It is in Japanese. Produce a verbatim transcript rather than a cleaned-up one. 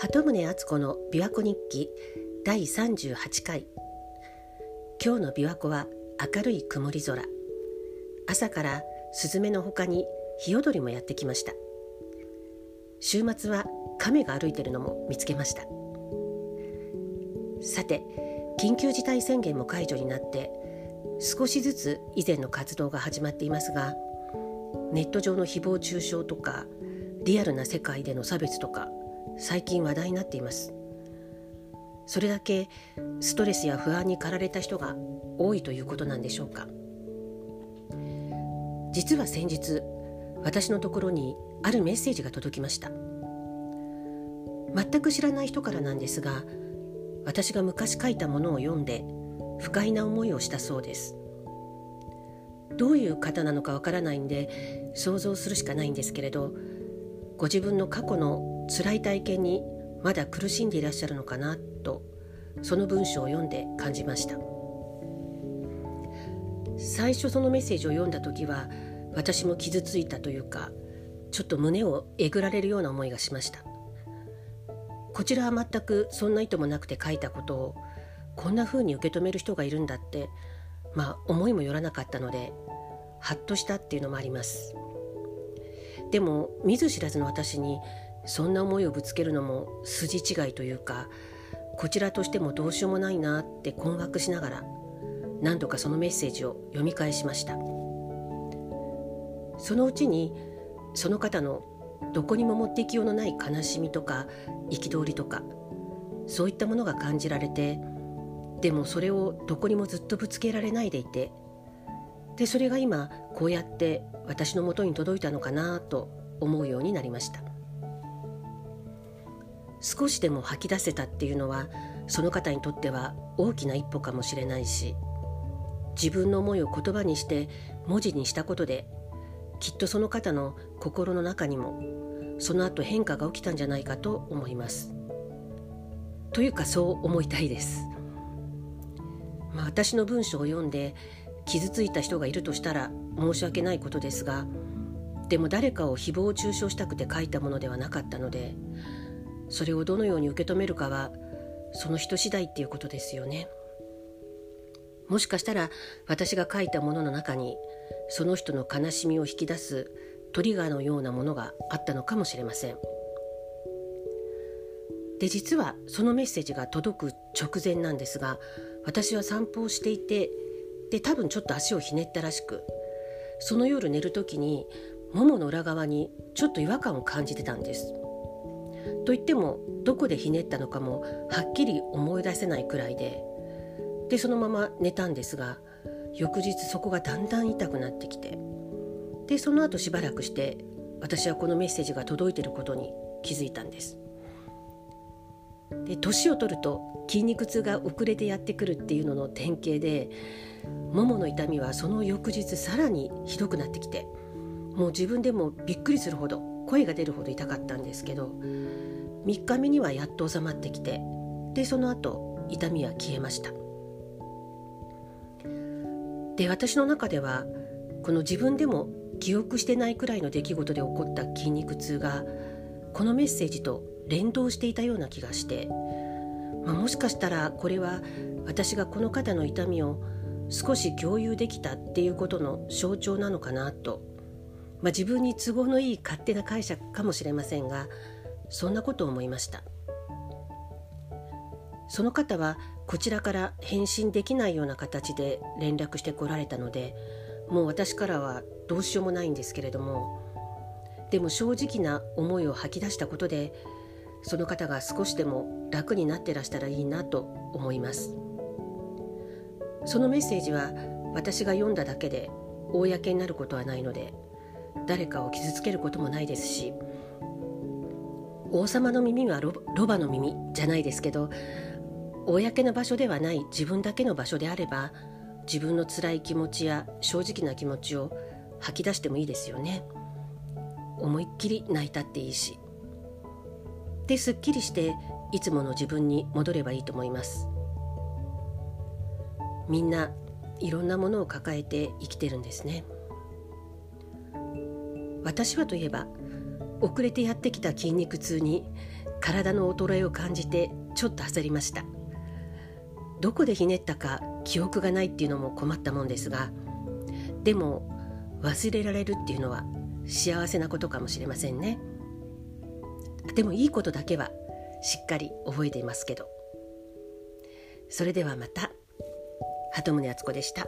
鳩宗敦子の琵琶湖日記だいさんじゅうはちかい。今日の琵琶湖は明るい曇り空。朝からスズメの他にヒヨドリもやってきました。週末は亀が歩いてるのも見つけました。さて、緊急事態宣言も解除になって少しずつ以前の活動が始まっていますが、ネット上の誹謗中傷とかリアルな世界での差別とか最近話題になっています。それだけストレスや不安に駆られた人が多いということなんでしょうか。実は先日、私のところにあるメッセージが届きました。全く知らない人からなんですが、私が昔書いたものを読んで不快な思いをしたそうです。どういう方なのかわからないんで想像するしかないんですけれど、ご自分の過去の辛い体験にまだ苦しんでいらっしゃるのかなと、その文章を読んで感じました。最初そのメッセージを読んだ時は、私も傷ついたというか、ちょっと胸をえぐられるような思いがしました。こちらは全くそんな意図もなくて書いたことを、こんな風に受け止める人がいるんだって、まあ思いもよらなかったので、ハッとしたっていうのもあります。でも見ず知らずの私にそんな思いをぶつけるのも筋違いというか、こちらとしてもどうしようもないなって困惑しながら、何度かそのメッセージを読み返しました。そのうちに、その方のどこにも持っていきようのない悲しみとか憤りとか、そういったものが感じられて、でもそれをどこにもずっとぶつけられないでいて、でそれが今こうやって私の元に届いたのかなと思うようになりました。少しでも吐き出せたっていうのは、その方にとっては大きな一歩かもしれないし、自分の思いを言葉にして文字にしたことで、きっとその方の心の中にもその後変化が起きたんじゃないかと思います。というか、そう思いたいです。まあ、私の文章を読んで傷ついた人がいるとしたら申し訳ないことですが、でも誰かを誹謗中傷したくて書いたものではなかったので、それをどのように受け止めるかはその人次第っていうことですよね。もしかしたら私が書いたものの中に、その人の悲しみを引き出すトリガーのようなものがあったのかもしれません。で、実はそのメッセージが届く直前なんですが、私は散歩をしていて、で多分ちょっと足をひねったらしく、その夜寝る時にももの裏側にちょっと違和感を感じてたんです。といっても、どこでひねったのかもはっきり思い出せないくらいで、でそのまま寝たんですが、翌日そこがだんだん痛くなってきて、でその後しばらくして私はこのメッセージが届いていることに気づいたんです。で、年を取ると筋肉痛が遅れてやってくるっていうのの典型で、ももの痛みはその翌日さらにひどくなってきて、もう自分でもびっくりするほど声が出るほど痛かったんですけど、みっかめにはやっと治まってきて、でその後痛みは消えました。で、私の中ではこの自分でも記憶してないくらいの出来事で起こった筋肉痛が、このメッセージと連動していたような気がして、まあ、もしかしたらこれは私がこの肩の痛みを少し共有できたっていうことの象徴なのかなと、まあ、自分に都合のいい勝手な解釈かもしれませんが、そんなことを思いました。その方はこちらから返信できないような形で連絡してこられたので、もう私からはどうしようもないんですけれども、でも正直な思いを吐き出したことで、その方が少しでも楽になってらしたらいいなと思います。そのメッセージは私が読んだだけで公になることはないので、誰かを傷つけることもないですし、王様の耳はロバの耳じゃないですけど、公の場所ではない自分だけの場所であれば、自分の辛い気持ちや正直な気持ちを吐き出してもいいですよね。思いっきり泣いたっていいし、で、すっきりしていつもの自分に戻ればいいと思います。みんないろんなものを抱えて生きてるんですね。私はといえば、遅れてやってきた筋肉痛に体の衰えを感じてちょっと焦りました。どこでひねったか記憶がないっていうのも困ったもんですが、でも忘れられるっていうのは幸せなことかもしれませんね。でもいいことだけはしっかり覚えていますけど。それではまた。鳩宗敦子でした。